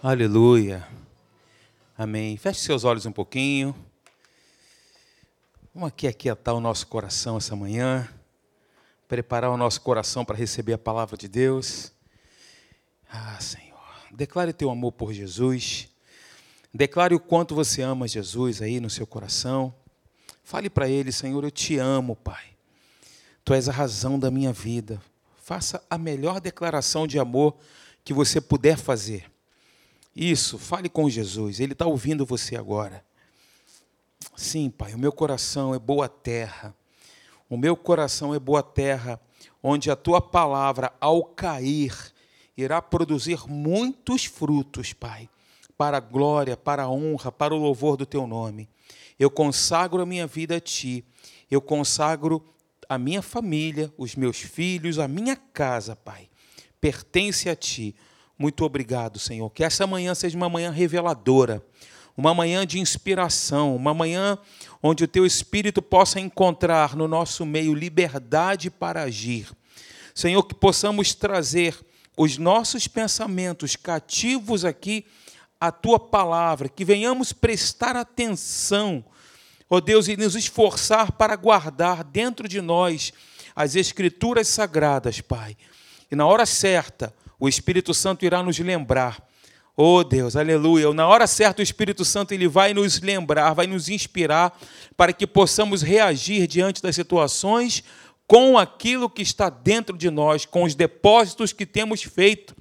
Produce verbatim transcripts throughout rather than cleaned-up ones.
Aleluia. Amém. Feche seus olhos um pouquinho. Vamos aqui aquietar o nosso coração essa manhã. Preparar o nosso coração para receber a palavra de Deus. Ah, Senhor. Declare teu amor por Jesus. Declare o quanto você ama Jesus aí no seu coração. Fale para Ele, Senhor, eu te amo, Pai. Tu és a razão da minha vida. Faça a melhor declaração de amor que você puder fazer. Isso, fale com Jesus, Ele está ouvindo você agora. Sim, Pai, o meu coração é boa terra, o meu coração é boa terra, onde a Tua palavra, ao cair, irá produzir muitos frutos, Pai, para a glória, para a honra, para o louvor do Teu nome. Eu consagro a minha vida a Ti, eu consagro a minha família, os meus filhos, a minha casa, Pai, pertence a Ti. Muito obrigado, Senhor, que essa manhã seja uma manhã reveladora, uma manhã de inspiração, uma manhã onde o Teu Espírito possa encontrar no nosso meio liberdade para agir. Senhor, que possamos trazer os nossos pensamentos cativos aqui à Tua palavra, que venhamos prestar atenção, ó Deus, e nos esforçar para guardar dentro de nós as Escrituras Sagradas, Pai. E na hora certa, o Espírito Santo irá nos lembrar. Oh, Deus, aleluia. Na hora certa, o Espírito Santo ele vai nos lembrar, vai nos inspirar para que possamos reagir diante das situações com aquilo que está dentro de nós, com os depósitos que temos feito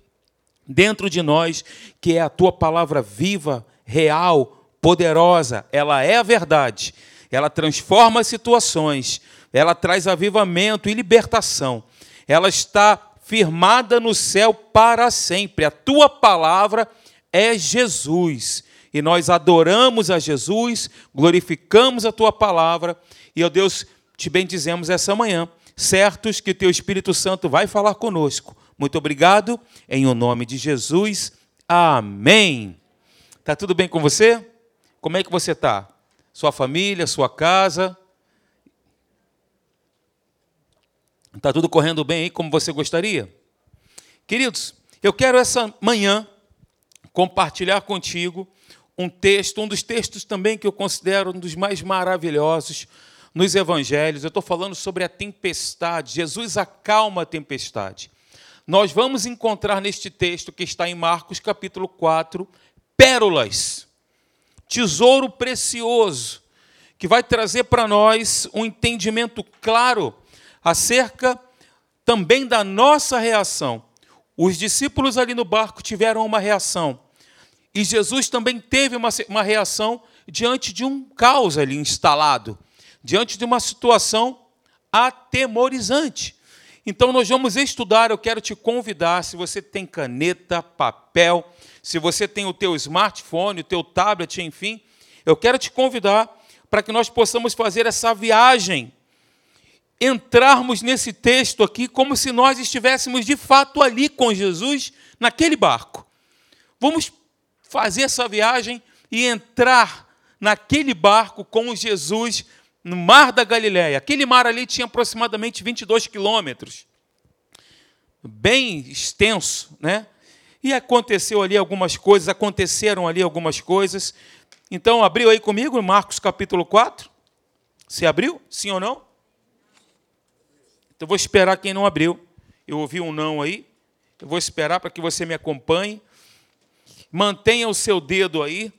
dentro de nós, que é a Tua palavra viva, real, poderosa. Ela é a verdade. Ela transforma as situações. Ela traz avivamento e libertação. Ela está firmada no céu para sempre. A Tua palavra é Jesus. E nós adoramos a Jesus, glorificamos a Tua palavra. E, ó Deus, te bendizemos essa manhã, certos que Teu Espírito Santo vai falar conosco. Muito obrigado, em o nome de Jesus. Amém. Está tudo bem com você? Como é que você está? Sua família, sua casa? Está tudo correndo bem aí, como você gostaria? Queridos, eu quero essa manhã compartilhar contigo um texto, um dos textos também que eu considero um dos mais maravilhosos nos evangelhos. Eu estou falando sobre a tempestade. Jesus acalma a tempestade. Nós vamos encontrar neste texto que está em Marcos, capítulo quatro, pérolas, tesouro precioso, que vai trazer para nós um entendimento claro acerca também da nossa reação. Os discípulos ali no barco tiveram uma reação. E Jesus também teve uma, uma reação diante de um caos ali instalado, diante de uma situação atemorizante. Então, nós vamos estudar, eu quero te convidar, se você tem caneta, papel, se você tem o teu smartphone, o teu tablet, enfim, eu quero te convidar para que nós possamos fazer essa viagem, entrarmos nesse texto aqui como se nós estivéssemos de fato ali com Jesus, naquele barco. Vamos fazer essa viagem e entrar naquele barco com Jesus no mar da Galileia. Aquele mar ali tinha aproximadamente vinte e dois quilômetros, bem extenso, né? E aconteceu ali algumas coisas, aconteceram ali algumas coisas. Então, abriu aí comigo Marcos capítulo quatro? Você abriu? Sim ou não? Então, eu vou esperar quem não abriu. Eu ouvi um não aí. Eu vou esperar para que você me acompanhe. Mantenha o seu dedo aí,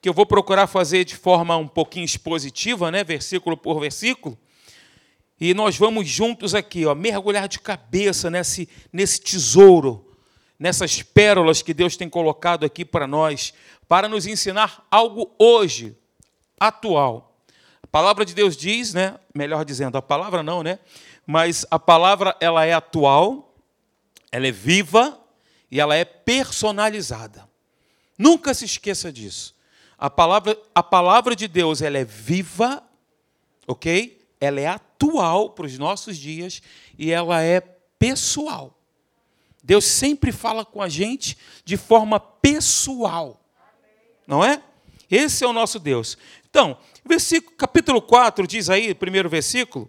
que eu vou procurar fazer de forma um pouquinho expositiva, né? Versículo por versículo. E nós vamos juntos aqui, ó, mergulhar de cabeça nesse, nesse tesouro, nessas pérolas que Deus tem colocado aqui para nós, para nos ensinar algo hoje, atual. A palavra de Deus diz, né? Melhor dizendo, a palavra não, né? Mas a palavra ela é atual, ela é viva e ela é personalizada. Nunca se esqueça disso. A palavra, a palavra de Deus ela é viva, ok? Ela é atual para os nossos dias e ela é pessoal. Deus sempre fala com a gente de forma pessoal, não é? Esse é o nosso Deus. Então, versículo, capítulo quatro diz aí, primeiro versículo,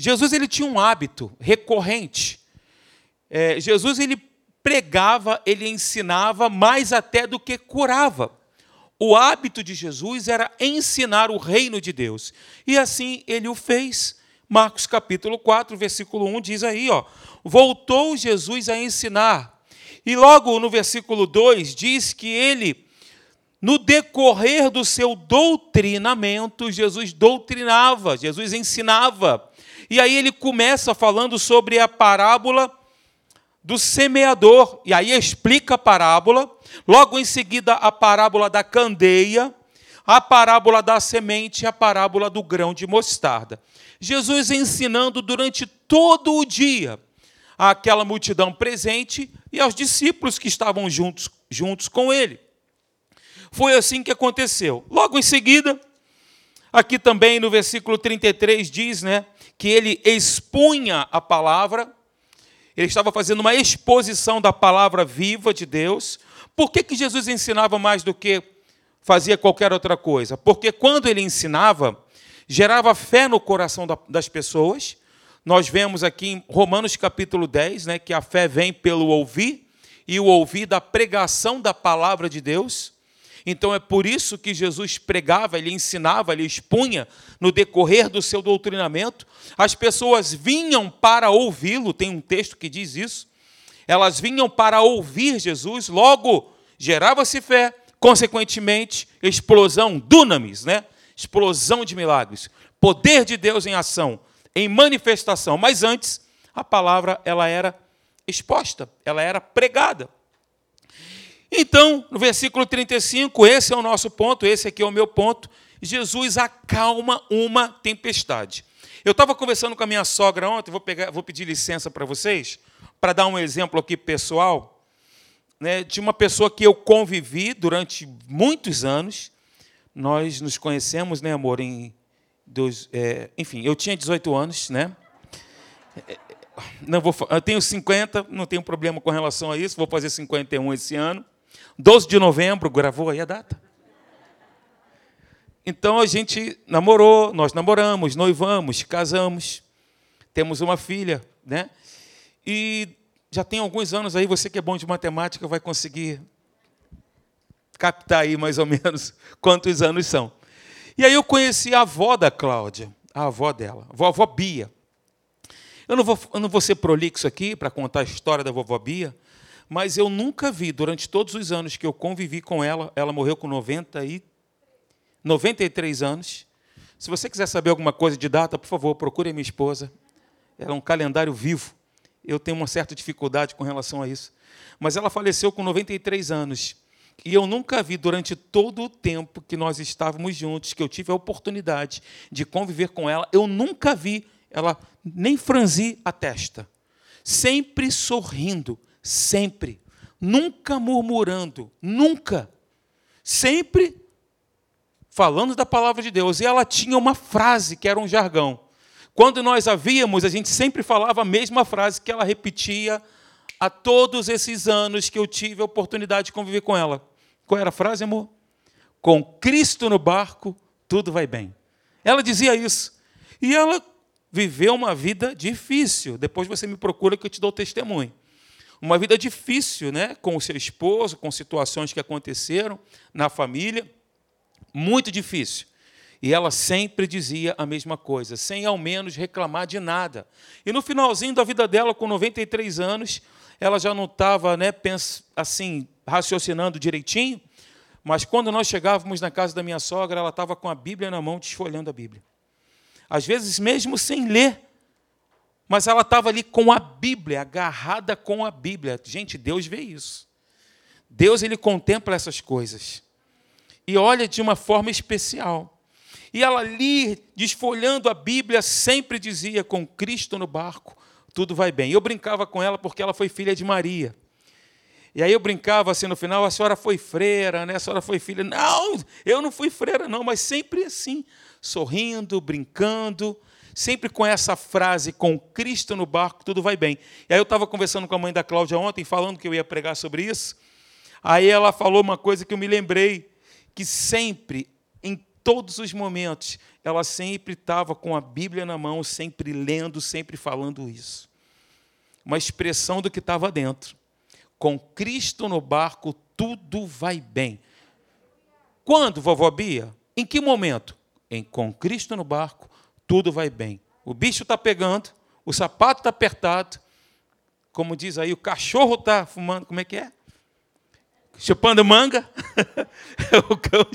Jesus ele tinha um hábito recorrente. É, Jesus ele pregava, ele ensinava mais até do que curava. O hábito de Jesus era ensinar o reino de Deus. E assim ele o fez. Marcos capítulo quatro, versículo um, diz aí, ó, voltou Jesus a ensinar. E logo no versículo dois diz que ele, no decorrer do seu doutrinamento, Jesus doutrinava, Jesus ensinava. E aí ele começa falando sobre a parábola do semeador, e aí explica a parábola, logo em seguida a parábola da candeia, a parábola da semente, a parábola do grão de mostarda. Jesus ensinando durante todo o dia àquela multidão presente e aos discípulos que estavam juntos, juntos com ele. Foi assim que aconteceu. Logo em seguida, aqui também no versículo trinta e três diz, né, que ele expunha a palavra. Ele estava fazendo uma exposição da palavra viva de Deus. Por que que Jesus ensinava mais do que fazia qualquer outra coisa? Porque quando ele ensinava, gerava fé no coração das pessoas. Nós vemos aqui em Romanos capítulo dez, né, que a fé vem pelo ouvir, e o ouvir da pregação da palavra de Deus. Então é por isso que Jesus pregava, ele ensinava, ele expunha no decorrer do seu doutrinamento. As pessoas vinham para ouvi-lo, tem um texto que diz isso. Elas vinham para ouvir Jesus, logo gerava-se fé, consequentemente, explosão, dunamis, né? Explosão de milagres, poder de Deus em ação, em manifestação. Mas antes, a palavra ela era exposta, ela era pregada. Então, no versículo trinta e cinco, esse é o nosso ponto, esse aqui é o meu ponto, Jesus acalma uma tempestade. Eu estava conversando com a minha sogra ontem, vou, pegar, vou pedir licença para vocês, para dar um exemplo aqui pessoal, né, de uma pessoa que eu convivi durante muitos anos. Nós nos conhecemos, né, amor, em... Dois, é, enfim, eu tinha dezoito anos, né? Não vou, eu tenho cinquenta, não tenho problema com relação a isso, vou fazer cinquenta e um esse ano. doze de novembro, gravou aí a data. Então, a gente namorou, nós namoramos, noivamos, casamos, temos uma filha, né? E já tem alguns anos aí, você que é bom de matemática vai conseguir captar aí mais ou menos quantos anos são. E aí eu conheci a avó da Cláudia, a avó dela, a vovó Bia. Eu não vou, eu não vou ser prolixo aqui para contar a história da vovó Bia, mas eu nunca vi, durante todos os anos que eu convivi com ela, ela morreu com noventa e noventa e três anos. Se você quiser saber alguma coisa de data, por favor, procure a minha esposa. Ela é um calendário vivo. Eu tenho uma certa dificuldade com relação a isso. Mas ela faleceu com noventa e três anos. E eu nunca vi, durante todo o tempo que nós estávamos juntos, que eu tive a oportunidade de conviver com ela, eu nunca vi ela nem franzir a testa. Sempre sorrindo, sempre. Nunca murmurando, nunca. Sempre falando da palavra de Deus. E ela tinha uma frase que era um jargão. Quando nós a víamos, a gente sempre falava a mesma frase que ela repetia a todos esses anos que eu tive a oportunidade de conviver com ela. Qual era a frase, amor? Com Cristo no barco, tudo vai bem. Ela dizia isso. E ela viveu uma vida difícil. Depois você me procura que eu te dou testemunho. Uma vida difícil, né? Com o seu esposo, com situações que aconteceram na família. Muito difícil. E ela sempre dizia a mesma coisa, sem ao menos reclamar de nada. E no finalzinho da vida dela, com noventa e três anos, ela já não estava, né, assim, raciocinando direitinho, mas quando nós chegávamos na casa da minha sogra, ela estava com a Bíblia na mão, desfolhando a Bíblia. Às vezes mesmo sem ler, mas ela estava ali com a Bíblia, agarrada com a Bíblia. Gente, Deus vê isso. Deus, ele contempla essas coisas. E olha de uma forma especial. E ela ali, desfolhando a Bíblia, sempre dizia, com Cristo no barco, tudo vai bem. Eu brincava com ela porque ela foi filha de Maria. E aí eu brincava assim no final, a senhora foi freira, né? A senhora foi filha. Não, eu não fui freira, não, mas sempre assim, sorrindo, brincando, sempre com essa frase, com Cristo no barco, tudo vai bem. E aí eu estava conversando com a mãe da Cláudia ontem, falando que eu ia pregar sobre isso. Aí ela falou uma coisa que eu me lembrei, que sempre, em todos os momentos, ela sempre estava com a Bíblia na mão, sempre lendo, sempre falando isso. Uma expressão do que estava dentro. Com Cristo no barco, tudo vai bem. Quando, vovó Bia? Em que momento? Em, com Cristo no barco, tudo vai bem. O bicho está pegando, o sapato está apertado, como diz aí, o cachorro está fumando, como é que é? Chupando manga. o, cão,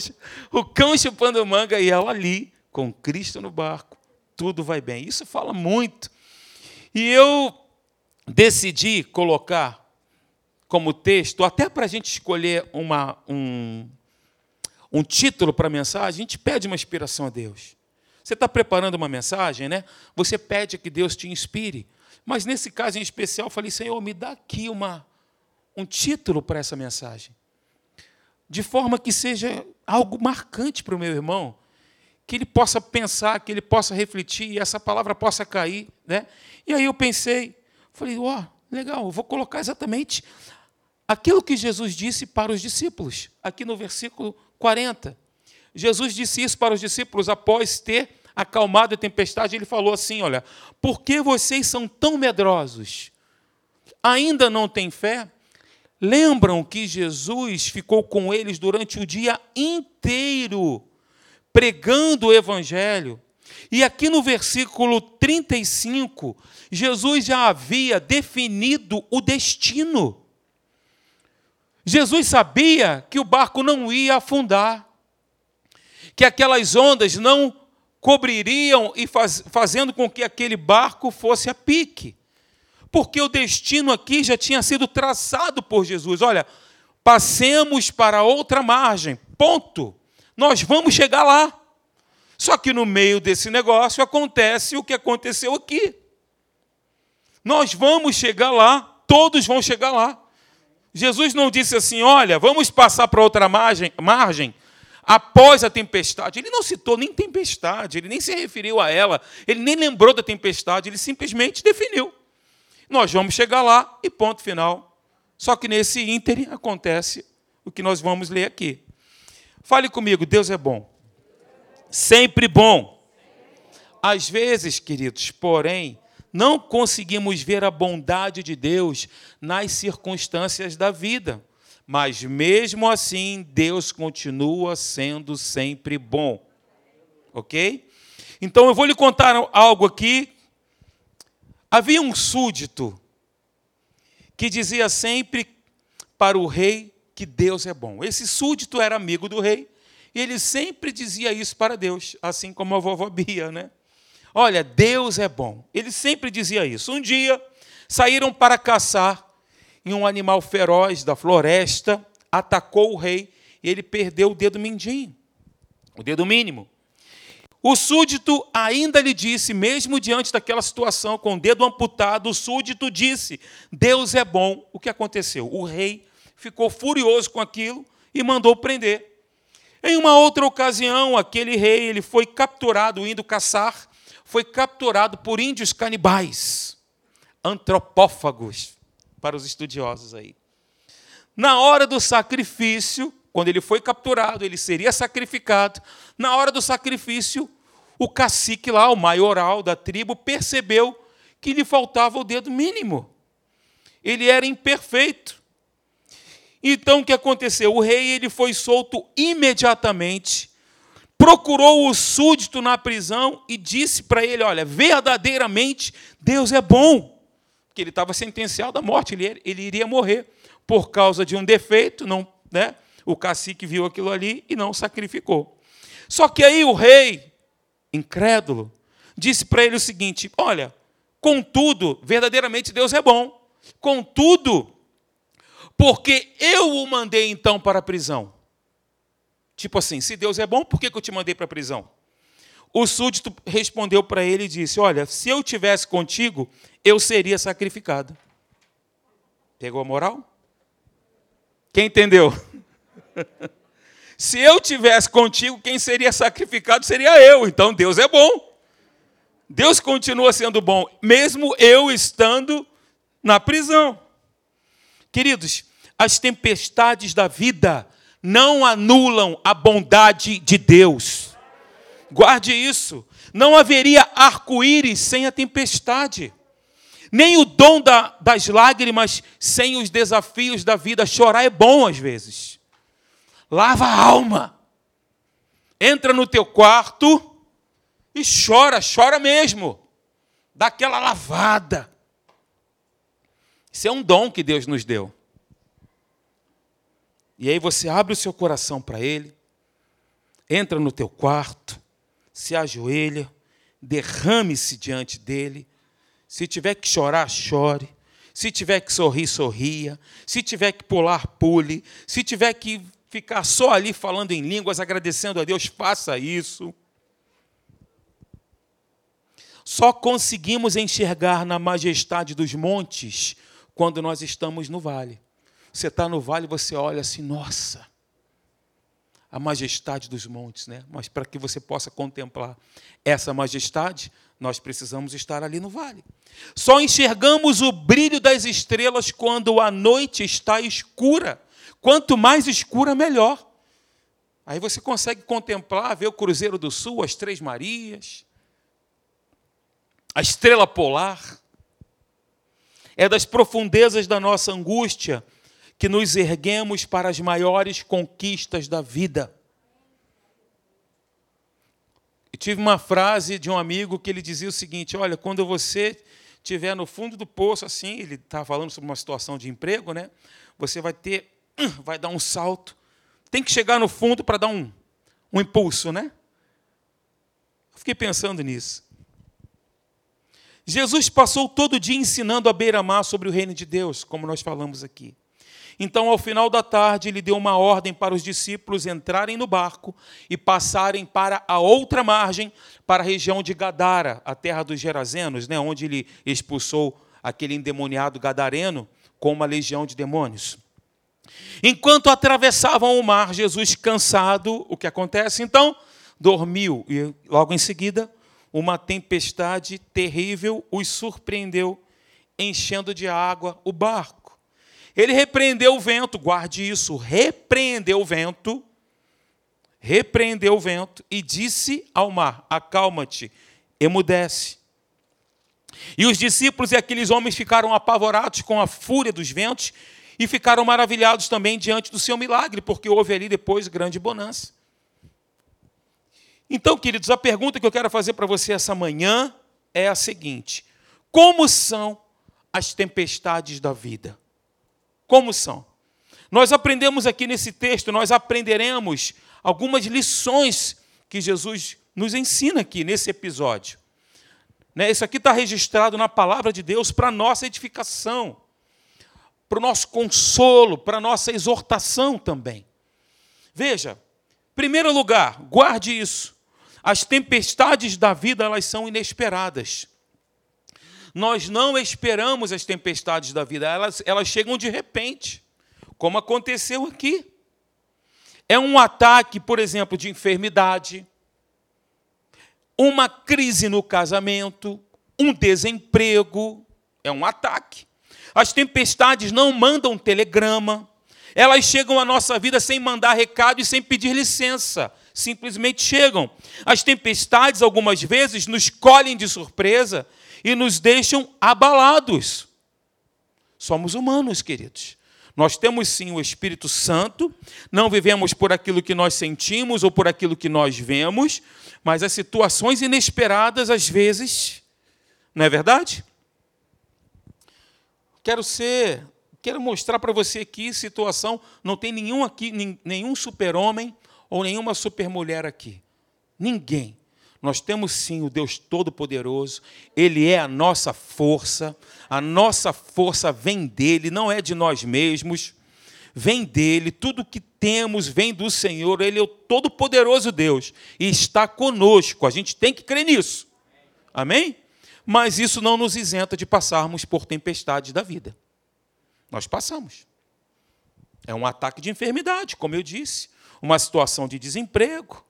o cão chupando manga e ela ali, com Cristo no barco, tudo vai bem. Isso fala muito. E eu decidi colocar como texto, até para a gente escolher uma, um, um título para a mensagem, a gente pede uma inspiração a Deus. Você está preparando uma mensagem, né? Você pede que Deus te inspire. Mas, nesse caso em especial, eu falei, Senhor, me dá aqui uma, um título para essa mensagem, de forma que seja algo marcante para o meu irmão, que ele possa pensar, que ele possa refletir, e essa palavra possa cair, né? E aí eu pensei, falei, ó, oh, legal, eu vou colocar exatamente aquilo que Jesus disse para os discípulos, aqui no versículo quarenta. Jesus disse isso para os discípulos após ter acalmado a tempestade. Ele falou assim, olha, por que vocês são tão medrosos? Ainda não têm fé? Lembram que Jesus ficou com eles durante o dia inteiro, pregando o Evangelho. E aqui no versículo trinta e cinco, Jesus já havia definido o destino. Jesus sabia que o barco não ia afundar, que aquelas ondas não cobririam e faz, fazendo com que aquele barco fosse a pique, porque o destino aqui já tinha sido traçado por Jesus. Olha, passemos para outra margem, ponto. Nós vamos chegar lá. Só que no meio desse negócio acontece o que aconteceu aqui. Nós vamos chegar lá, todos vão chegar lá. Jesus não disse assim, olha, vamos passar para outra margem, margem após a tempestade. Ele não citou nem tempestade, ele nem se referiu a ela, ele nem lembrou da tempestade, ele simplesmente definiu. Nós vamos chegar lá e ponto final. Só que nesse ínterim acontece o que nós vamos ler aqui. Fale comigo, Deus é bom. Sempre bom. Às vezes, queridos, porém, não conseguimos ver a bondade de Deus nas circunstâncias da vida. Mas, mesmo assim, Deus continua sendo sempre bom. Ok? Então, eu vou lhe contar algo aqui. Havia um súdito que dizia sempre para o rei que Deus é bom. Esse súdito era amigo do rei e ele sempre dizia isso para Deus, assim como a vovó Bia, né? Olha, Deus é bom. Ele sempre dizia isso. Um dia, saíram para caçar e um animal feroz da floresta atacou o rei e ele perdeu o dedo mindinho, o dedo mínimo. O súdito ainda lhe disse, mesmo diante daquela situação, com o dedo amputado, o súdito disse, Deus é bom. O que aconteceu? O rei ficou furioso com aquilo e mandou prender. Em uma outra ocasião, aquele rei ele foi capturado, indo caçar, foi capturado por índios canibais, antropófagos, para os estudiosos aí. Na hora do sacrifício, quando ele foi capturado, ele seria sacrificado. Na hora do sacrifício, o cacique lá, o maioral da tribo, percebeu que lhe faltava o dedo mínimo. Ele era imperfeito. Então, o que aconteceu? O rei ele foi solto imediatamente, procurou o súdito na prisão e disse para ele, olha, verdadeiramente, Deus é bom. Que ele estava sentenciado à morte, ele, ele iria morrer por causa de um defeito, não, né? O cacique viu aquilo ali e não sacrificou. Só que aí o rei, incrédulo, disse para ele o seguinte, olha, contudo, verdadeiramente Deus é bom, contudo, porque eu o mandei então para a prisão. Tipo assim, se Deus é bom, por que eu te mandei para a prisão? O súdito respondeu para ele e disse, olha, se eu tivesse contigo, eu seria sacrificado. Pegou a moral? Quem entendeu? Se eu tivesse contigo, quem seria sacrificado seria eu. Então, Deus é bom. Deus continua sendo bom, mesmo eu estando na prisão. Queridos, as tempestades da vida não anulam a bondade de Deus. Guarde isso. Não haveria arco-íris sem a tempestade. Nem o dom da, das lágrimas sem os desafios da vida. Chorar é bom às vezes. Lava a alma. Entra no teu quarto e chora, chora mesmo. Dá aquela lavada. Isso é um dom que Deus nos deu. E aí você abre o seu coração para Ele, entra no teu quarto, se ajoelha, derrame-se diante dEle. Se tiver que chorar, chore. Se tiver que sorrir, sorria. Se tiver que pular, pule. Se tiver que ficar só ali falando em línguas, agradecendo a Deus, faça isso. Só conseguimos enxergar na majestade dos montes quando nós estamos no vale. Você está no vale, você olha assim, nossa, a majestade dos montes, né? Mas para que você possa contemplar essa majestade, nós precisamos estar ali no vale. Só enxergamos o brilho das estrelas quando a noite está escura. Quanto mais escura, melhor. Aí você consegue contemplar, ver o Cruzeiro do Sul, as Três Marias, a estrela polar. É das profundezas da nossa angústia que nos erguemos para as maiores conquistas da vida. Eu tive uma frase de um amigo que ele dizia o seguinte, olha, quando você estiver no fundo do poço, assim, ele estava falando sobre uma situação de emprego, né? Você vai ter, vai dar um salto, tem que chegar no fundo para dar um, um impulso, né? Eu fiquei pensando nisso. Jesus passou todo dia ensinando à beira-mar sobre o reino de Deus, como nós falamos aqui. Então, ao final da tarde, ele deu uma ordem para os discípulos entrarem no barco e passarem para a outra margem, para a região de Gadara, a terra dos Gerazenos, né, onde ele expulsou aquele endemoniado gadareno com uma legião de demônios. Enquanto atravessavam o mar, Jesus, cansado, o que acontece? Então, dormiu e, logo em seguida, uma tempestade terrível os surpreendeu, enchendo de água o barco. Ele repreendeu o vento, guarde isso, repreendeu o vento, repreendeu o vento e disse ao mar, acalma-te, emudece. E os discípulos e aqueles homens ficaram apavorados com a fúria dos ventos e ficaram maravilhados também diante do seu milagre, porque houve ali depois grande bonança. Então, queridos, a pergunta que eu quero fazer para você essa manhã é a seguinte. Como são as tempestades da vida? Como são? Nós aprendemos aqui nesse texto, nós aprenderemos algumas lições que Jesus nos ensina aqui nesse episódio. Né? Isso aqui está registrado na palavra de Deus para a nossa edificação, para o nosso consolo, para a nossa exortação também. Veja, primeiro lugar, guarde isso. As tempestades da vida, elas são inesperadas. Nós não esperamos as tempestades da vida, elas, elas chegam de repente, como aconteceu aqui. É um ataque, por exemplo, de enfermidade, uma crise no casamento, um desemprego, é um ataque. As tempestades não mandam telegrama, elas chegam à nossa vida sem mandar recado e sem pedir licença. Simplesmente chegam. As tempestades, algumas vezes, nos colhem de surpresa e nos deixam abalados. Somos humanos, queridos. Nós temos, sim, o Espírito Santo. Não vivemos por aquilo que nós sentimos ou por aquilo que nós vemos, mas as situações inesperadas, às vezes, não é verdade? Quero ser... Quero mostrar para você aqui situação, não tem nenhum aqui, nenhum super-homem ou nenhuma super-mulher aqui. Ninguém. Nós temos, sim, o Deus Todo-Poderoso. Ele é a nossa força. A nossa força vem dEle, não é de nós mesmos. Vem dEle. Tudo que temos vem do Senhor. Ele é o Todo-Poderoso Deus e está conosco. A gente tem que crer nisso. Amém? Mas isso não nos isenta de passarmos por tempestades da vida. Nós passamos. É um ataque de enfermidade, como eu disse, uma situação de desemprego.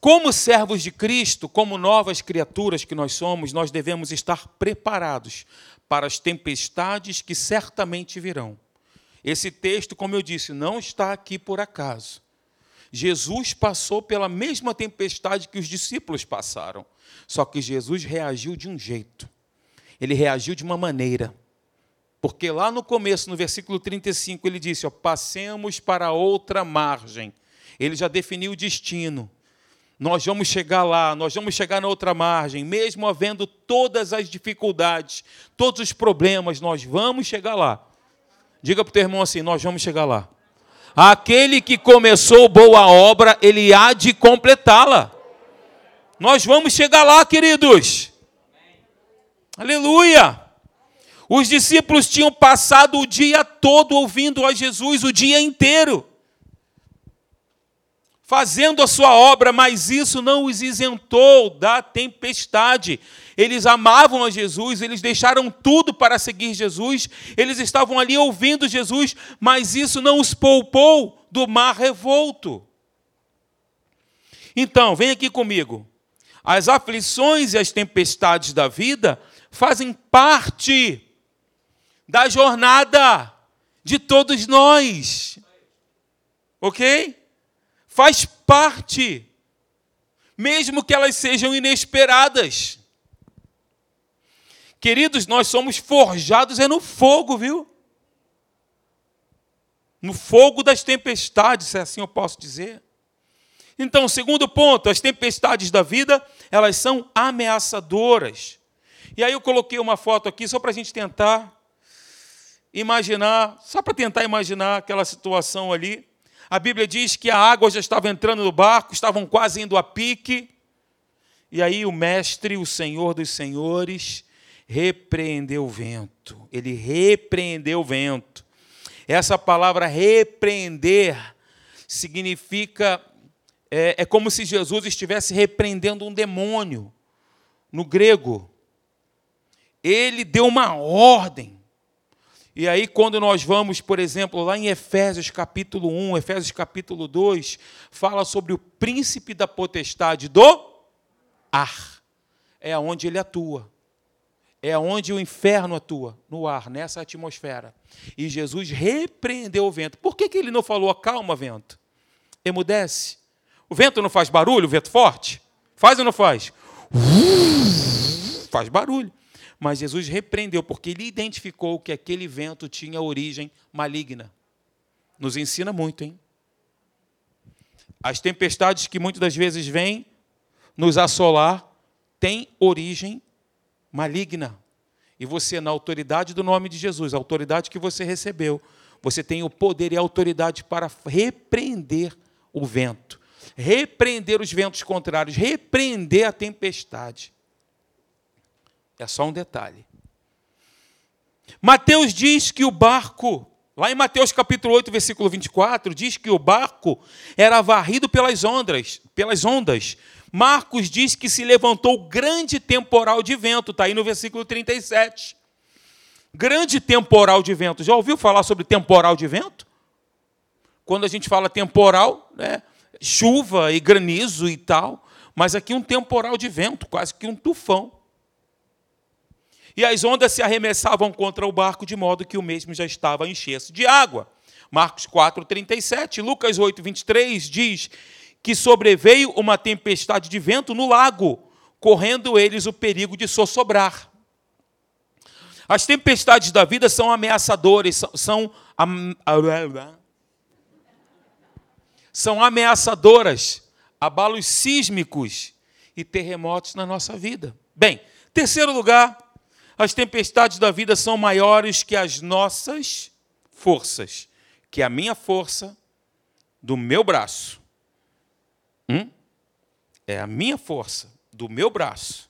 Como servos de Cristo, como novas criaturas que nós somos, nós devemos estar preparados para as tempestades que certamente virão. Esse texto, como eu disse, não está aqui por acaso. Jesus passou pela mesma tempestade que os discípulos passaram. Só que Jesus reagiu de um jeito. Ele reagiu de uma maneira. Porque lá no começo, no versículo trinta e cinco, ele disse, ó, passemos para outra margem. Ele já definiu o destino. Nós vamos chegar lá, nós vamos chegar na outra margem, mesmo havendo todas as dificuldades, todos os problemas, nós vamos chegar lá. Diga para o teu irmão assim, nós vamos chegar lá. Aquele que começou boa obra, ele há de completá-la. Nós vamos chegar lá, queridos. Amém. Aleluia! Os discípulos tinham passado o dia todo ouvindo a Jesus, o dia inteiro, fazendo a sua obra, mas isso não os isentou da tempestade. Eles amavam a Jesus, eles deixaram tudo para seguir Jesus, eles estavam ali ouvindo Jesus, mas isso não os poupou do mar revolto. Então, vem aqui comigo. As aflições e as tempestades da vida fazem parte da jornada de todos nós. Ok? Faz parte, mesmo que elas sejam inesperadas. Queridos, nós somos forjados é no fogo, viu? No fogo das tempestades, se assim eu posso dizer. Então, segundo ponto, as tempestades da vida, elas são ameaçadoras. E aí eu coloquei uma foto aqui só para a gente tentar imaginar, só para tentar imaginar aquela situação ali. A Bíblia diz que a água já estava entrando no barco, estavam quase indo a pique. E aí o mestre, o Senhor dos senhores, repreendeu o vento. Ele repreendeu o vento. Essa palavra repreender significa, é, é como se Jesus estivesse repreendendo um demônio. No grego, ele deu uma ordem. E aí, quando nós vamos, por exemplo, lá em Efésios capítulo um, Efésios capítulo dois, fala sobre o príncipe da potestade do ar. É onde ele atua. É onde o inferno atua, no ar, nessa atmosfera. E Jesus repreendeu o vento. Por que que ele não falou, acalma, vento? Emudece. O vento não faz barulho, o vento forte? Faz ou não faz? Uf, faz barulho. Mas Jesus repreendeu, porque ele identificou que aquele vento tinha origem maligna. Nos ensina muito, hein? As tempestades que muitas das vezes vêm nos assolar têm origem maligna. maligna, e você, na autoridade do nome de Jesus, a autoridade que você recebeu, você tem o poder e a autoridade para repreender o vento, repreender os ventos contrários, repreender a tempestade. É só um detalhe. Mateus diz que o barco, lá em Mateus capítulo oito, versículo vinte e quatro, diz que o barco era varrido pelas ondas, pelas ondas, Marcos diz que se levantou grande temporal de vento, está aí no versículo trinta e sete. Grande temporal de vento. Já ouviu falar sobre temporal de vento? Quando a gente fala temporal, né, chuva e granizo e tal, mas aqui um temporal de vento, quase que um tufão. E as ondas se arremessavam contra o barco, de modo que o mesmo já estava a encher-se de água. Marcos quatro, trinta e sete, Lucas oito, vinte e três diz que sobreveio uma tempestade de vento no lago, correndo eles o perigo de sossobrar. As tempestades da vida são ameaçadoras, são, são, am, são ameaçadoras, abalos sísmicos e terremotos na nossa vida. Bem, terceiro lugar, as tempestades da vida são maiores que as nossas forças, que a minha força do meu braço. Hum? É a minha força, do meu braço.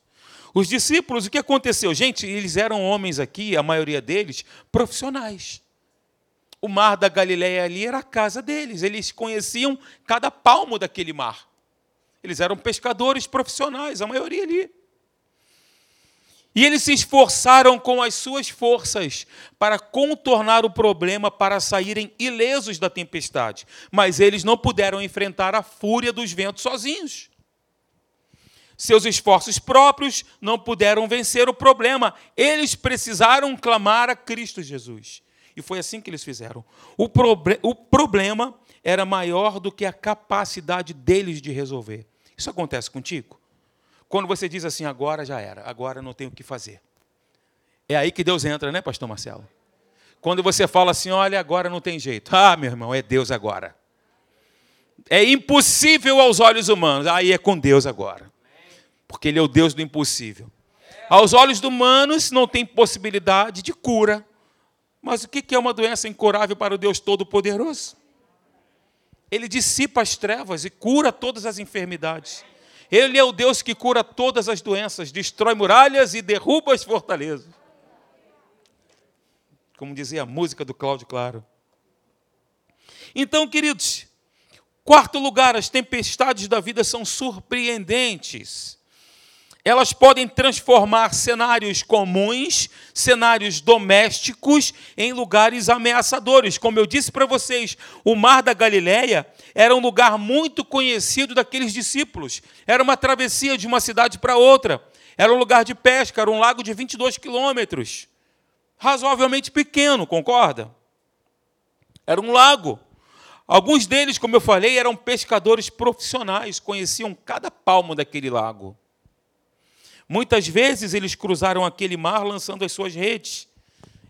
Os discípulos, o que aconteceu? Gente, eles eram homens aqui, a maioria deles, profissionais. O mar da Galileia ali era a casa deles. Eles conheciam cada palmo daquele mar. Eles eram pescadores profissionais, a maioria ali. E eles se esforçaram com as suas forças para contornar o problema, para saírem ilesos da tempestade. Mas eles não puderam enfrentar a fúria dos ventos sozinhos. Seus esforços próprios não puderam vencer o problema. Eles precisaram clamar a Cristo Jesus. E foi assim que eles fizeram. O, proble- o problema era maior do que a capacidade deles de resolver. Isso acontece contigo? Quando você diz assim, agora já era, agora não tem o que fazer. É aí que Deus entra, né, pastor Marcelo? Quando você fala assim, olha, agora não tem jeito. Ah, meu irmão, é Deus agora. É impossível aos olhos humanos. Aí é com Deus agora. Porque Ele é o Deus do impossível. Aos olhos humanos não tem possibilidade de cura. Mas o que é uma doença incurável para o Deus Todo-Poderoso? Ele dissipa as trevas e cura todas as enfermidades. Ele é o Deus que cura todas as doenças, destrói muralhas e derruba as fortalezas. Como dizia a música do Cláudio Claro. Então, queridos, quarto lugar, as tempestades da vida são surpreendentes. Elas podem transformar cenários comuns, cenários domésticos, em lugares ameaçadores. Como eu disse para vocês, o Mar da Galileia era um lugar muito conhecido daqueles discípulos. Era uma travessia de uma cidade para outra. Era um lugar de pesca, era um lago de vinte e dois quilômetros. Razoavelmente pequeno, concorda? Era um lago. Alguns deles, como eu falei, eram pescadores profissionais, conheciam cada palmo daquele lago. Muitas vezes eles cruzaram aquele mar lançando as suas redes.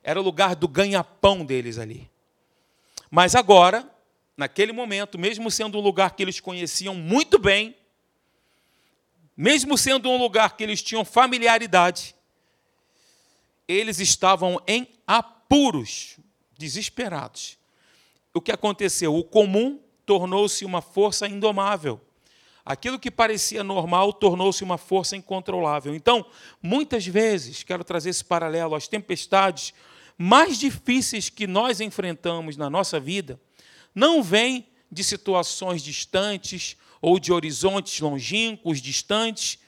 Era o lugar do ganha-pão deles ali. Mas agora, naquele momento, mesmo sendo um lugar que eles conheciam muito bem, mesmo sendo um lugar que eles tinham familiaridade, eles estavam em apuros, desesperados. O que aconteceu? O comum tornou-se uma força indomável. Aquilo que parecia normal tornou-se uma força incontrolável. Então, muitas vezes, quero trazer esse paralelo, as tempestades mais difíceis que nós enfrentamos na nossa vida não vêm de situações distantes ou de horizontes longínquos, distantes,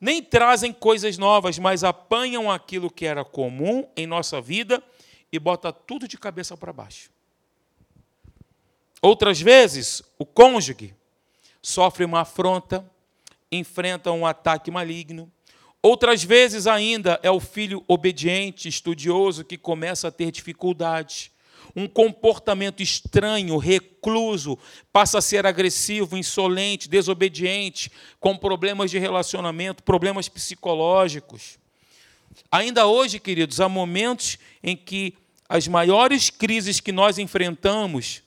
nem trazem coisas novas, mas apanham aquilo que era comum em nossa vida e bota tudo de cabeça para baixo. Outras vezes, o cônjuge sofre uma afronta, enfrenta um ataque maligno. Outras vezes ainda é o filho obediente, estudioso, que começa a ter dificuldades. Um comportamento estranho, recluso, passa a ser agressivo, insolente, desobediente, com problemas de relacionamento, problemas psicológicos. Ainda hoje, queridos, há momentos em que as maiores crises que nós enfrentamos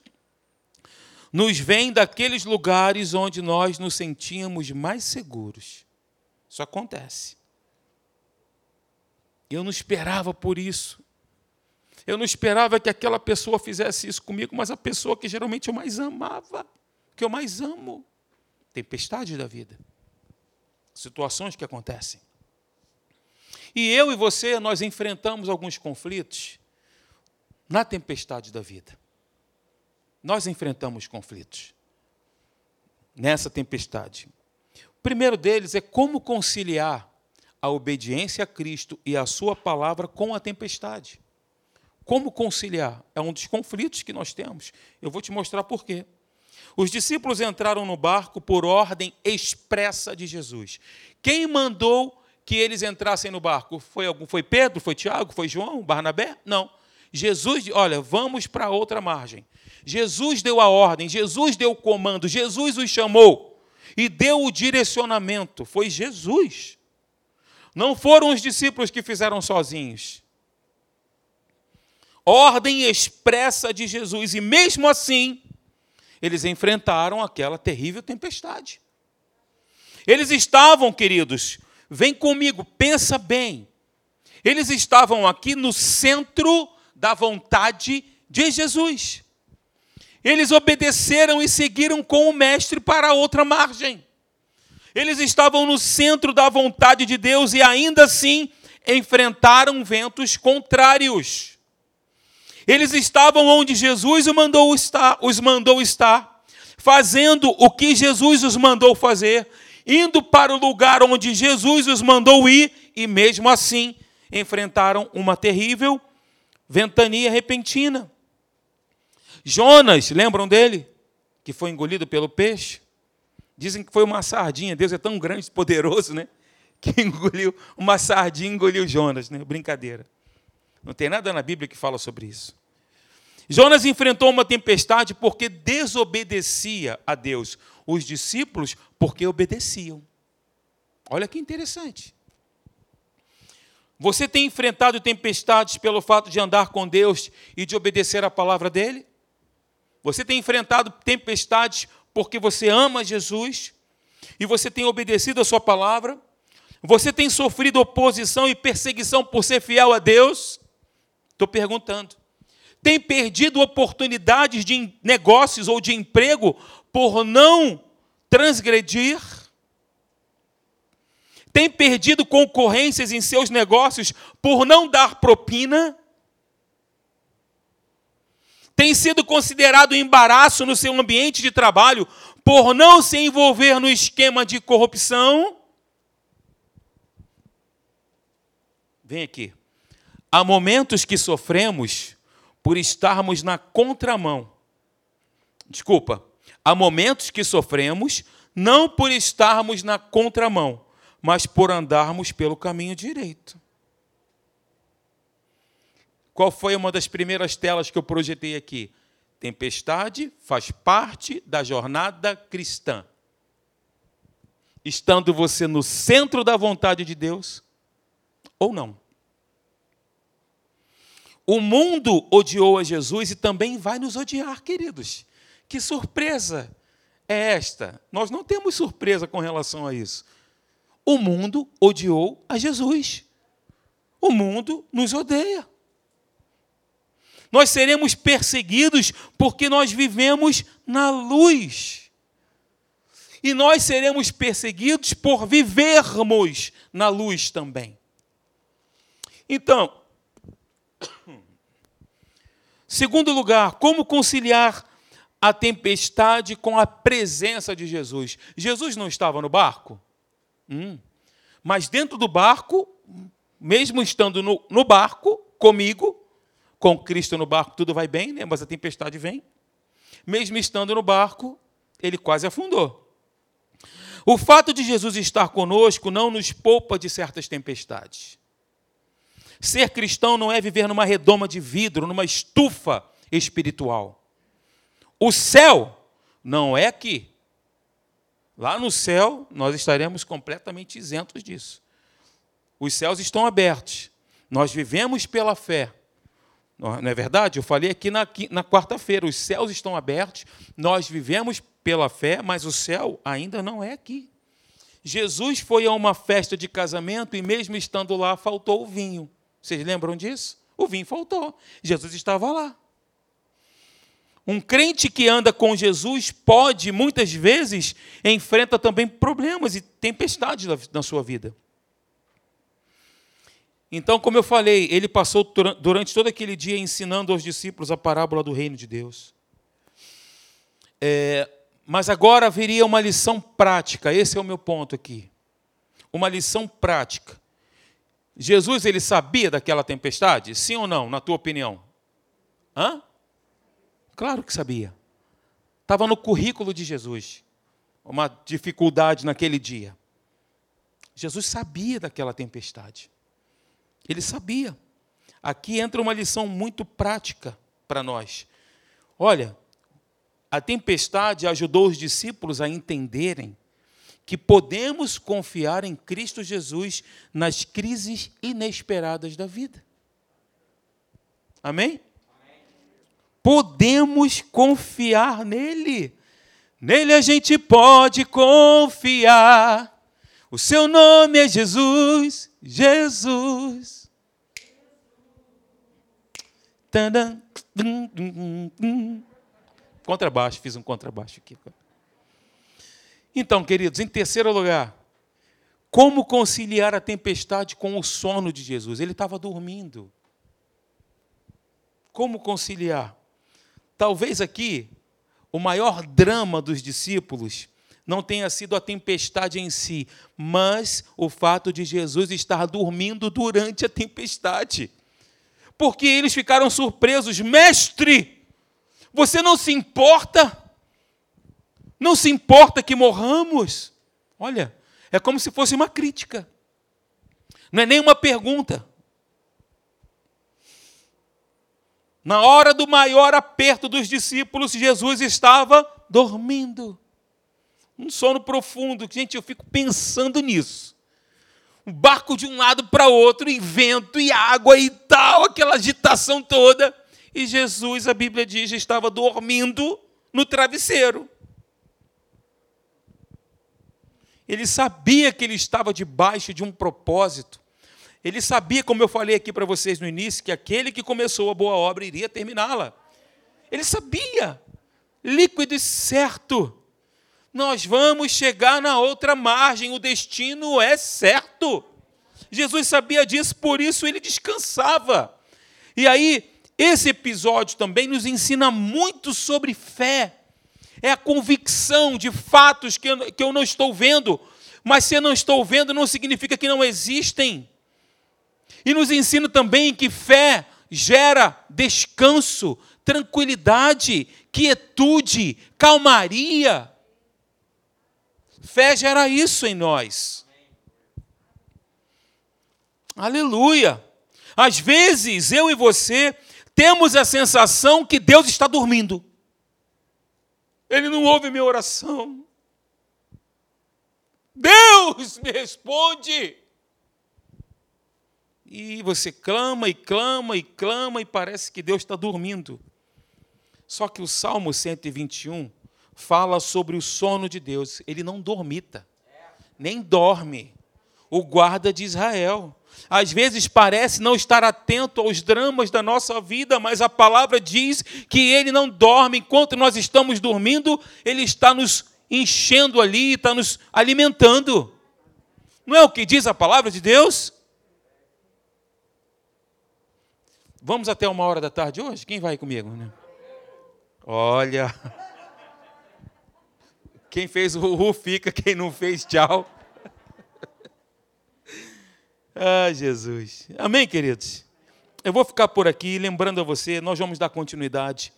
nos vêm daqueles lugares onde nós nos sentíamos mais seguros. Isso acontece. Eu não esperava por isso. Eu não esperava que aquela pessoa fizesse isso comigo, mas a pessoa que geralmente eu mais amava, que eu mais amo. Tempestade da vida. Situações que acontecem. E eu e você, nós enfrentamos alguns conflitos na tempestade da vida. Nós enfrentamos conflitos nessa tempestade. O primeiro deles é como conciliar a obediência a Cristo e a sua palavra com a tempestade. Como conciliar? É um dos conflitos que nós temos. Eu vou te mostrar por quê. Os discípulos entraram no barco por ordem expressa de Jesus. Quem mandou que eles entrassem no barco? Foi algum? Foi Pedro? Foi Tiago? Foi João? Barnabé? Não. Jesus, olha, vamos para outra margem. Jesus deu a ordem, Jesus deu o comando, Jesus os chamou e deu o direcionamento. Foi Jesus. Não foram os discípulos que fizeram sozinhos. Ordem expressa de Jesus. E mesmo assim, eles enfrentaram aquela terrível tempestade. Eles estavam, queridos, vem comigo, pensa bem. Eles estavam aqui no centro da vontade de Jesus. Eles obedeceram e seguiram com o mestre para a outra margem. Eles estavam no centro da vontade de Deus e ainda assim enfrentaram ventos contrários. Eles estavam onde Jesus os mandou estar, os mandou estar, fazendo o que Jesus os mandou fazer, indo para o lugar onde Jesus os mandou ir, e mesmo assim enfrentaram uma terrível ventania repentina. Jonas, lembram dele? Que foi engolido pelo peixe. Dizem que foi uma sardinha. Deus é tão grande e poderoso, né? Que engoliu uma sardinha e engoliu Jonas, né? Brincadeira. Não tem nada na Bíblia que fala sobre isso. Jonas enfrentou uma tempestade porque desobedecia a Deus. Os discípulos, porque obedeciam. Olha que interessante. Você tem enfrentado tempestades pelo fato de andar com Deus e de obedecer à palavra dele? Você tem enfrentado tempestades porque você ama Jesus e você tem obedecido à sua palavra? Você tem sofrido oposição e perseguição por ser fiel a Deus? Estou perguntando. Tem perdido oportunidades de negócios ou de emprego por não transgredir? Tem perdido concorrências em seus negócios por não dar propina? Tem sido considerado embaraço no seu ambiente de trabalho por não se envolver no esquema de corrupção? Vem aqui. Há momentos que sofremos por estarmos na contramão. Desculpa. Há momentos que sofremos não por estarmos na contramão, mas por andarmos pelo caminho direito. Qual foi uma das primeiras telas que eu projetei aqui? Tempestade faz parte da jornada cristã. Estando você no centro da vontade de Deus, ou não. O mundo odiou a Jesus e também vai nos odiar, queridos. Que surpresa é esta? Nós não temos surpresa com relação a isso. O mundo odiou a Jesus. O mundo nos odeia. Nós seremos perseguidos porque nós vivemos na luz. E nós seremos perseguidos por vivermos na luz também. Então, segundo lugar, como conciliar a tempestade com a presença de Jesus? Jesus não estava no barco? Hum. Mas dentro do barco, mesmo estando no, no barco, comigo, com Cristo no barco tudo vai bem, né? Mas a tempestade vem. Mesmo estando no barco, ele quase afundou. O fato de Jesus estar conosco não nos poupa de certas tempestades. Ser cristão não é viver numa redoma de vidro, numa estufa espiritual. O céu não é aqui. Lá no céu, nós estaremos completamente isentos disso. Os céus estão abertos. Nós vivemos pela fé. Não é verdade? Eu falei aqui na, na quarta-feira. Os céus estão abertos. Nós vivemos pela fé, mas o céu ainda não é aqui. Jesus foi a uma festa de casamento e, mesmo estando lá, faltou o vinho. Vocês lembram disso? O vinho faltou. Jesus estava lá. Um crente que anda com Jesus pode, muitas vezes, enfrenta também problemas e tempestades na sua vida. Então, como eu falei, ele passou durante todo aquele dia ensinando aos discípulos a parábola do reino de Deus. É, mas agora haveria uma lição prática, esse é o meu ponto aqui. Uma lição prática. Jesus, ele sabia daquela tempestade? Sim ou não, na tua opinião? Hã? Claro que sabia. Estava no currículo de Jesus. Uma dificuldade naquele dia. Jesus sabia daquela tempestade. Ele sabia. Aqui entra uma lição muito prática para nós. Olha, a tempestade ajudou os discípulos a entenderem que podemos confiar em Cristo Jesus nas crises inesperadas da vida. Amém? Podemos confiar nele. Nele a gente pode confiar. O seu nome é Jesus, Jesus. Tadam, dum, dum, dum. Contrabaixo, fiz um contrabaixo aqui. Então, queridos, em terceiro lugar, como conciliar a tempestade com o sono de Jesus? Ele estava dormindo. Como conciliar? Talvez aqui o maior drama dos discípulos não tenha sido a tempestade em si, mas o fato de Jesus estar dormindo durante a tempestade. Porque eles ficaram surpresos. Mestre, você não se importa? Não se importa que morramos? Olha, é como se fosse uma crítica. Não é nem uma pergunta. Na hora do maior aperto dos discípulos, Jesus estava dormindo. Um sono profundo. Gente, eu fico pensando nisso. um barco de um lado para outro, e vento, e água, e tal, aquela agitação toda. E Jesus, a Bíblia diz, estava dormindo no travesseiro. Ele sabia que ele estava debaixo de um propósito. Ele sabia, como eu falei aqui para vocês no início, que aquele que começou a boa obra iria terminá-la. Ele sabia, líquido e certo. Nós vamos chegar na outra margem, o destino é certo. Jesus sabia disso, por isso ele descansava. E aí, esse episódio também nos ensina muito sobre fé. É a convicção de fatos que eu, que eu não estou vendo, mas se eu não estou vendo, não significa que não existem. E nos ensina também que fé gera descanso, tranquilidade, quietude, calmaria. Fé gera isso em nós. Aleluia! Às vezes, eu e você temos a sensação que Deus está dormindo. Ele não ouve minha oração. Deus me responde. E você clama e clama e clama e parece que Deus está dormindo. Só que o Salmo cento e vinte e um fala sobre o sono de Deus. Ele não dormita, nem dorme. O guarda de Israel. Às vezes parece não estar atento aos dramas da nossa vida, mas a palavra diz que ele não dorme. Enquanto nós estamos dormindo, ele está nos enchendo ali, está nos alimentando. Não é o que diz a palavra de Deus? Vamos até uma hora da tarde hoje? Quem vai comigo? Né? Olha! Quem fez o uhu fica, quem não fez, tchau. Ah, Jesus. Amém, queridos? Eu vou ficar por aqui, lembrando a você, nós vamos dar continuidade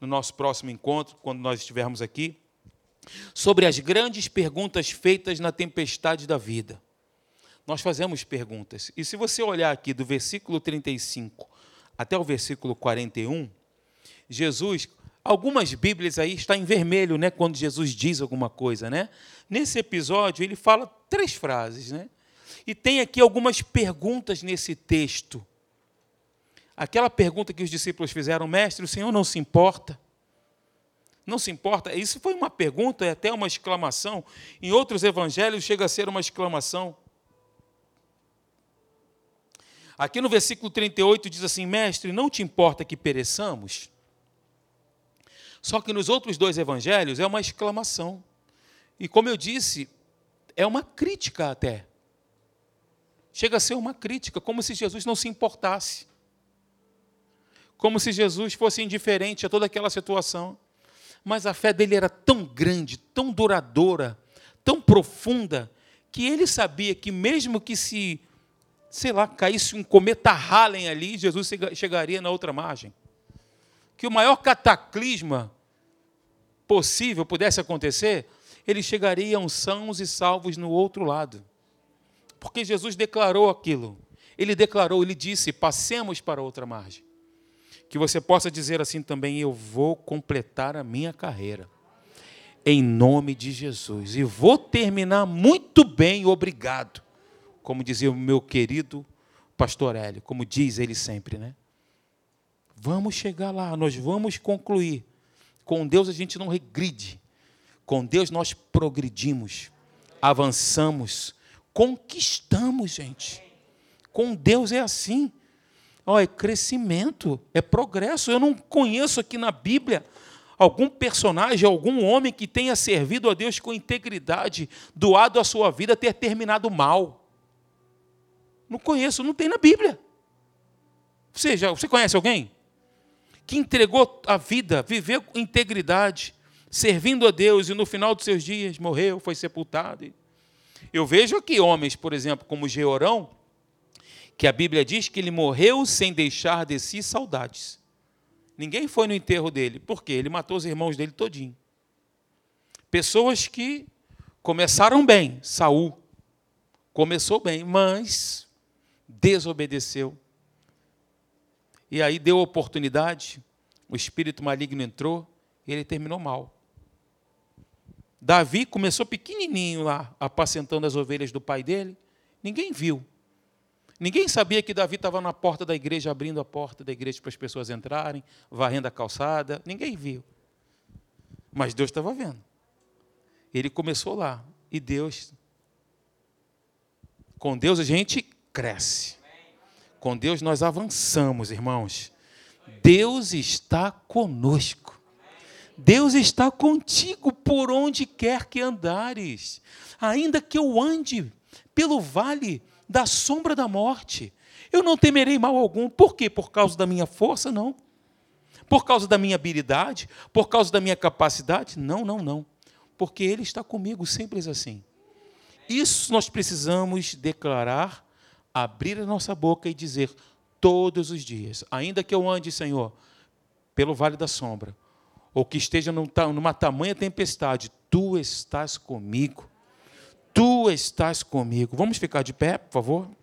no nosso próximo encontro, quando nós estivermos aqui, sobre as grandes perguntas feitas na tempestade da vida. Nós fazemos perguntas. E se você olhar aqui do versículo trinta e cinco até o versículo quarenta e um, Jesus, algumas Bíblias aí está em vermelho, né, quando Jesus diz alguma coisa, né? Nesse episódio ele fala três frases, né? E tem aqui algumas perguntas nesse texto. Aquela pergunta que os discípulos fizeram: mestre, o Senhor não se importa? Não se importa? Isso foi uma pergunta, é até uma exclamação. Em outros evangelhos chega a ser uma exclamação. Aqui no versículo trinta e oito diz assim: mestre, não te importa que pereçamos? Só que nos outros dois evangelhos é uma exclamação. E como eu disse, é uma crítica até. Chega a ser uma crítica, como se Jesus não se importasse. Como se Jesus fosse indiferente a toda aquela situação. Mas a fé dele era tão grande, tão duradoura, tão profunda, que ele sabia que mesmo que se, sei lá, caísse um cometa Halley ali, Jesus chegaria na outra margem. Que o maior cataclisma possível pudesse acontecer, ele chegaria sãos e salvos no outro lado. Porque Jesus declarou aquilo. Ele declarou, ele disse: passemos para outra margem. Que você possa dizer assim também: eu vou completar a minha carreira, em nome de Jesus. E vou terminar muito bem, obrigado. Como dizia o meu querido pastor Hélio, como diz ele sempre, né? Vamos chegar lá, nós vamos concluir. Com Deus a gente não regride. Com Deus nós progredimos, avançamos, conquistamos, gente. Com Deus é assim. Oh, é crescimento, é progresso. Eu não conheço aqui na Bíblia algum personagem, algum homem que tenha servido a Deus com integridade, doado a sua vida, ter terminado mal. Não conheço, não tem na Bíblia. Você, já, você conhece alguém que entregou a vida, viveu com integridade, servindo a Deus, e no final dos seus dias morreu, foi sepultado? E eu vejo aqui homens, por exemplo, como Georão, que a Bíblia diz que ele morreu sem deixar de si saudades. Ninguém foi no enterro dele. Por quê? Ele matou os irmãos dele todinho. Pessoas que começaram bem. Saul começou bem, mas desobedeceu. E aí deu oportunidade, o espírito maligno entrou e ele terminou mal. Davi começou pequenininho lá, apacentando as ovelhas do pai dele, Ninguém viu. Ninguém sabia que Davi estava na porta da igreja, abrindo a porta da igreja para as pessoas entrarem, varrendo a calçada. Ninguém viu. Mas Deus estava vendo. Ele começou lá. E Deus... Com Deus a gente cresce. Com Deus nós avançamos, irmãos. Deus está conosco. Deus está contigo por onde quer que andares. Ainda que eu ande pelo vale da sombra da morte, eu não temerei mal algum. Por quê? Por causa da minha força? Não. Por causa da minha habilidade? Por causa da minha capacidade? Não, não, não. Porque Ele está comigo, simples assim. Isso nós precisamos declarar, abrir a nossa boca e dizer todos os dias, ainda que eu ande, Senhor, pelo vale da sombra, ou que esteja numa tamanha tempestade, Tu estás comigo. Tu estás comigo. Vamos ficar de pé, por favor?